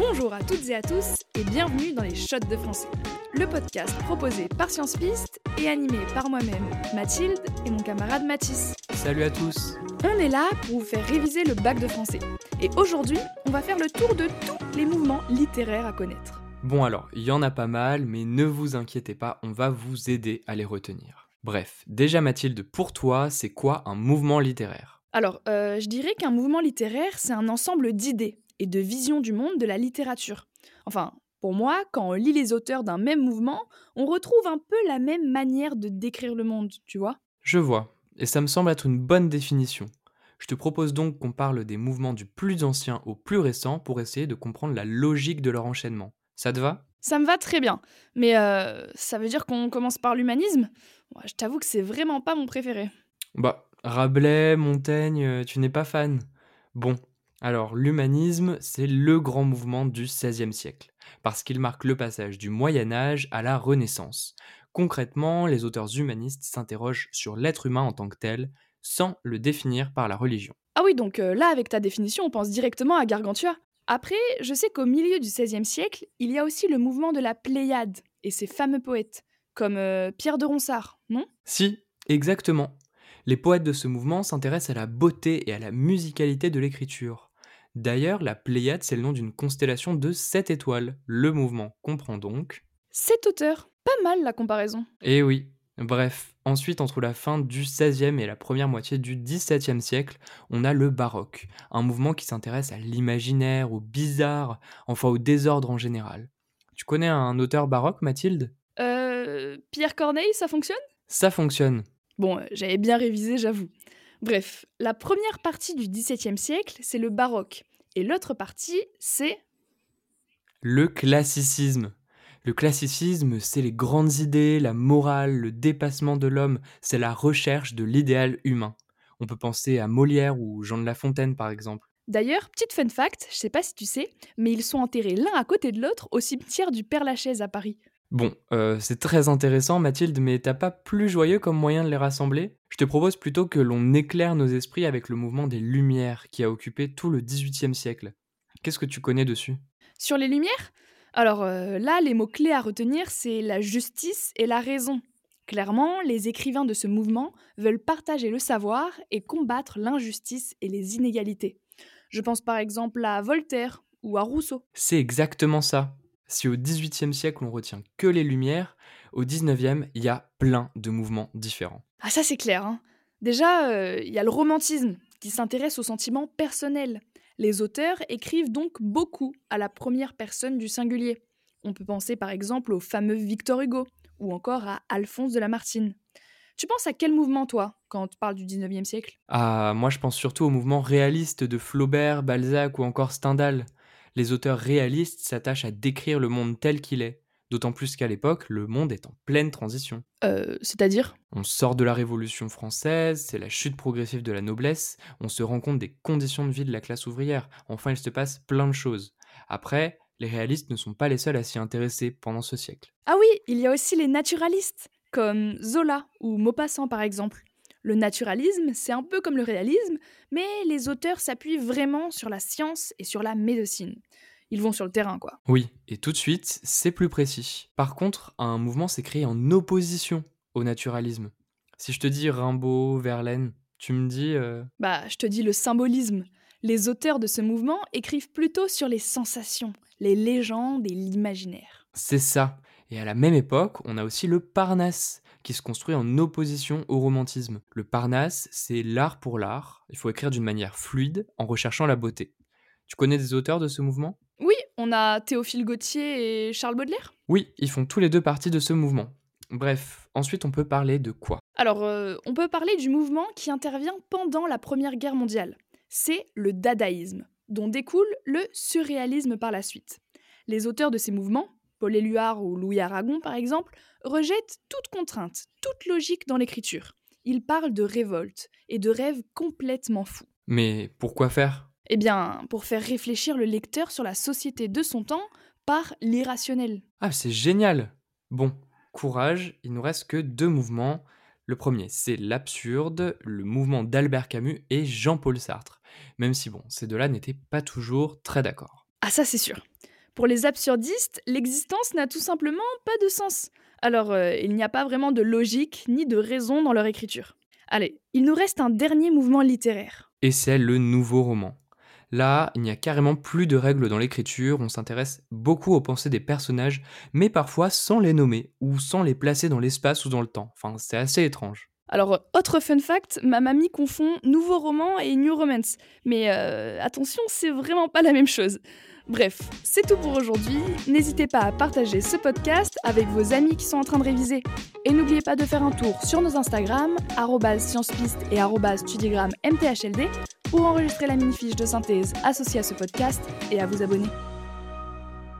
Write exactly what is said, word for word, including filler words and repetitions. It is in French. Bonjour à toutes et à tous et bienvenue dans les Shots de français, le podcast proposé par SciencesPistes et animé par moi-même, Mathilde et mon camarade Mathis. Salut à tous. On est là pour vous faire réviser le bac de français et aujourd'hui, on va faire le tour de tous les mouvements littéraires à connaître. Bon alors, il y en a pas mal, mais ne vous inquiétez pas, on va vous aider à les retenir. Bref, déjà Mathilde, pour toi, c'est quoi un mouvement littéraire ? Alors, euh, je dirais qu'un mouvement littéraire, c'est un ensemble d'idées et de vision du monde de la littérature. Enfin, pour moi, quand on lit les auteurs d'un même mouvement, on retrouve un peu la même manière de décrire le monde, tu vois ? Je vois, et ça me semble être une bonne définition. Je te propose donc qu'on parle des mouvements du plus ancien au plus récent pour essayer de comprendre la logique de leur enchaînement. Ça te va ? Ça me va très bien, mais euh, ça veut dire qu'on commence par l'humanisme ? Moi, je t'avoue que c'est vraiment pas mon préféré. Bah, Rabelais, Montaigne, tu n'es pas fan. Bon. Alors, l'humanisme, c'est le grand mouvement du seizième siècle, parce qu'il marque le passage du Moyen-Âge à la Renaissance. Concrètement, les auteurs humanistes s'interrogent sur l'être humain en tant que tel, sans le définir par la religion. Ah oui, donc euh, là, avec ta définition, on pense directement à Gargantua. Après, je sais qu'au milieu du seizième siècle, il y a aussi le mouvement de la Pléiade, et ses fameux poètes, comme euh, Pierre de Ronsard, non ? Si, exactement. Les poètes de ce mouvement s'intéressent à la beauté et à la musicalité de l'écriture. D'ailleurs, la Pléiade, c'est le nom d'une constellation de sept étoiles. Le mouvement comprend donc... sept auteurs. Pas mal la comparaison. Eh oui. Bref, ensuite, entre la fin du seizième et la première moitié du dix-septième siècle, on a le baroque, un mouvement qui s'intéresse à l'imaginaire, au bizarre, enfin au désordre en général. Tu connais un auteur baroque, Mathilde ? Euh... Pierre Corneille, ça fonctionne ? Ça fonctionne. Bon, euh, j'avais bien révisé, j'avoue. Bref, la première partie du dix-septième siècle, c'est le baroque, et l'autre partie, c'est... le classicisme. Le classicisme, c'est les grandes idées, la morale, le dépassement de l'homme, c'est la recherche de l'idéal humain. On peut penser à Molière ou Jean de La Fontaine, par exemple. D'ailleurs, petite fun fact, je sais pas si tu sais, mais ils sont enterrés l'un à côté de l'autre au cimetière du Père Lachaise à Paris. Bon, euh, c'est très intéressant Mathilde, mais t'as pas plus joyeux comme moyen de les rassembler ? Je te propose plutôt que l'on éclaire nos esprits avec le mouvement des Lumières, qui a occupé tout le dix-huitième siècle. Qu'est-ce que tu connais dessus ? Sur les Lumières ? Alors euh, là, les mots-clés à retenir, c'est la justice et la raison. Clairement, les écrivains de ce mouvement veulent partager le savoir et combattre l'injustice et les inégalités. Je pense par exemple à Voltaire ou à Rousseau. C'est exactement ça. Si au dix-huitième siècle, on retient que les Lumières, au dix-neuvième, il y a plein de mouvements différents. Ah ça c'est clair, hein. Déjà, euh, il y a le romantisme, qui s'intéresse aux sentiments personnels. Les auteurs écrivent donc beaucoup à la première personne du singulier. On peut penser par exemple au fameux Victor Hugo, ou encore à Alphonse de Lamartine. Tu penses à quel mouvement, toi, quand on te parle du dix-neuvième siècle ? Ah, moi je pense surtout au mouvement réaliste de Flaubert, Balzac ou encore Stendhal. Les auteurs réalistes s'attachent à décrire le monde tel qu'il est, d'autant plus qu'à l'époque, le monde est en pleine transition. Euh, c'est-à-dire ? On sort de la Révolution française, c'est la chute progressive de la noblesse, on se rend compte des conditions de vie de la classe ouvrière, enfin il se passe plein de choses. Après, les réalistes ne sont pas les seuls à s'y intéresser pendant ce siècle. Ah oui, il y a aussi les naturalistes, comme Zola ou Maupassant par exemple. Le naturalisme, c'est un peu comme le réalisme, mais les auteurs s'appuient vraiment sur la science et sur la médecine. Ils vont sur le terrain, quoi. Oui, et tout de suite, c'est plus précis. Par contre, un mouvement s'est créé en opposition au naturalisme. Si je te dis Rimbaud, Verlaine, tu me dis... Euh... Bah, je te dis le symbolisme. Les auteurs de ce mouvement écrivent plutôt sur les sensations, les légendes et l'imaginaire. C'est ça. Et à la même époque, on a aussi le Parnasse, qui se construit en opposition au romantisme. Le Parnasse, c'est l'art pour l'art. Il faut écrire d'une manière fluide, en recherchant la beauté. Tu connais des auteurs de ce mouvement ? Oui, on a Théophile Gautier et Charles Baudelaire. Oui, ils font tous les deux partie de ce mouvement. Bref, ensuite on peut parler de quoi ? Alors, euh, on peut parler du mouvement qui intervient pendant la Première Guerre mondiale. C'est le dadaïsme, dont découle le surréalisme par la suite. Les auteurs de ces mouvements, Paul Éluard ou Louis Aragon, par exemple, rejettent toute contrainte, toute logique dans l'écriture. Ils parlent de révolte et de rêves complètement fous. Mais pourquoi faire ? Eh bien, pour faire réfléchir le lecteur sur la société de son temps par l'irrationnel. Ah, c'est génial ! Bon, courage, il nous reste que deux mouvements. Le premier, c'est l'absurde, le mouvement d'Albert Camus et Jean-Paul Sartre. Même si, bon, ces deux-là n'étaient pas toujours très d'accord. Ah ça, c'est sûr. Pour les absurdistes, l'existence n'a tout simplement pas de sens. Alors, euh, il n'y a pas vraiment de logique ni de raison dans leur écriture. Allez, il nous reste un dernier mouvement littéraire. Et c'est le nouveau roman. Là, il n'y a carrément plus de règles dans l'écriture, on s'intéresse beaucoup aux pensées des personnages, mais parfois sans les nommer, ou sans les placer dans l'espace ou dans le temps. Enfin, c'est assez étrange. Alors, autre fun fact, ma mamie confond nouveau roman et new romance. Mais euh, attention, c'est vraiment pas la même chose. Bref, c'est tout pour aujourd'hui. N'hésitez pas à partager ce podcast avec vos amis qui sont en train de réviser. Et n'oubliez pas de faire un tour sur nos Instagram, arobase sciences pistes et arobase studigramme m t h l d, pour enregistrer la mini-fiche de synthèse associée à ce podcast et à vous abonner.